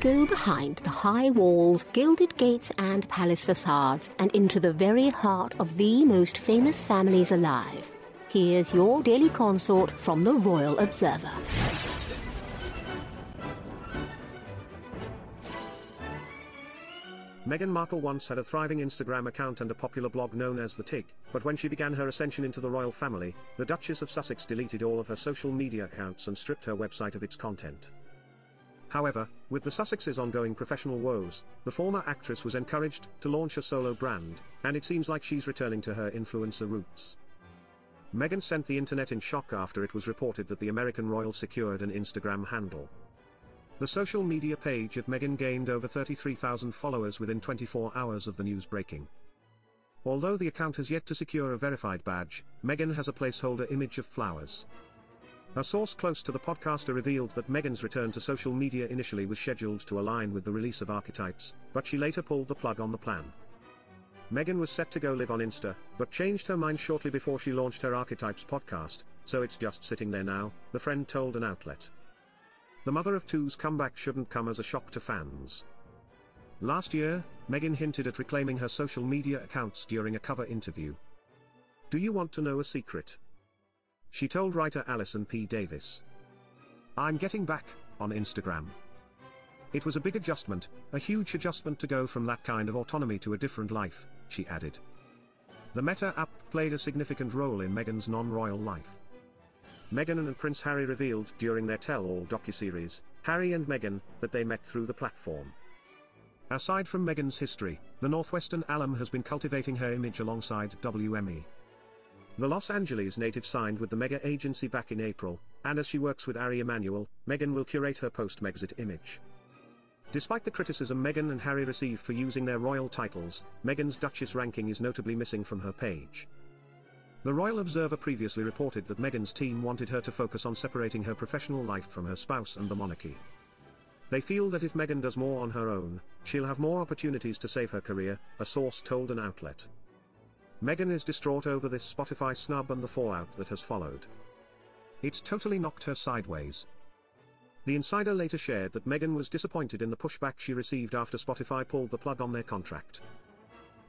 Go behind the high walls, gilded gates and palace facades and into the very heart of the most famous families alive. Here's your daily consort from the Royal Observer. Meghan Markle once had a thriving Instagram account and a popular blog known as The Tig, but when she began her ascension into the royal family, the Duchess of Sussex deleted all of her social media accounts and stripped her website of its content. However, with the Sussexes' ongoing professional woes, the former actress was encouraged to launch a solo brand, and it seems like she's returning to her influencer roots. Meghan sent the internet in shock after it was reported that the American royal secured an Instagram handle. The social media page at Meghan gained over 33,000 followers within 24 hours of the news breaking. Although the account has yet to secure a verified badge, Meghan has a placeholder image of flowers. A source close to the podcaster revealed that Meghan's return to social media initially was scheduled to align with the release of Archetypes, but she later pulled the plug on the plan. Meghan was set to go live on Insta, but changed her mind shortly before she launched her Archetypes podcast, so it's just sitting there now, the friend told an outlet. The mother of two's comeback shouldn't come as a shock to fans. Last year, Meghan hinted at reclaiming her social media accounts during a cover interview. "Do you want to know a secret?" she told writer Alison P. Davis. "I'm getting back on Instagram. It was a big adjustment, a huge adjustment to go from that kind of autonomy to a different life," she added. The Meta app played a significant role in Meghan's non-royal life. Meghan and Prince Harry revealed during their tell-all docuseries, Harry and Meghan, that they met through the platform. Aside from Meghan's history, the Northwestern alum has been cultivating her image alongside WME. The Los Angeles native signed with the Mega agency back in April, and as she works with Ari Emanuel, Meghan will curate her post-Megxit image. Despite the criticism Meghan and Harry received for using their royal titles, Meghan's Duchess ranking is notably missing from her page. The Royal Observer previously reported that Meghan's team wanted her to focus on separating her professional life from her spouse and the monarchy. They feel that if Meghan does more on her own, she'll have more opportunities to save her career, a source told an outlet. Meghan is distraught over this Spotify snub and the fallout that has followed. "It's totally knocked her sideways." The insider later shared that Meghan was disappointed in the pushback she received after Spotify pulled the plug on their contract.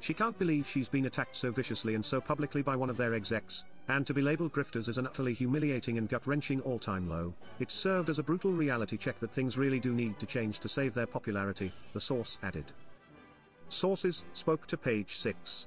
She can't believe she's been attacked so viciously and so publicly by one of their execs, and to be labeled grifters is an utterly humiliating and gut-wrenching all-time low. "It's served as a brutal reality check that things really do need to change to save their popularity," the source added. Sources spoke to Page Six.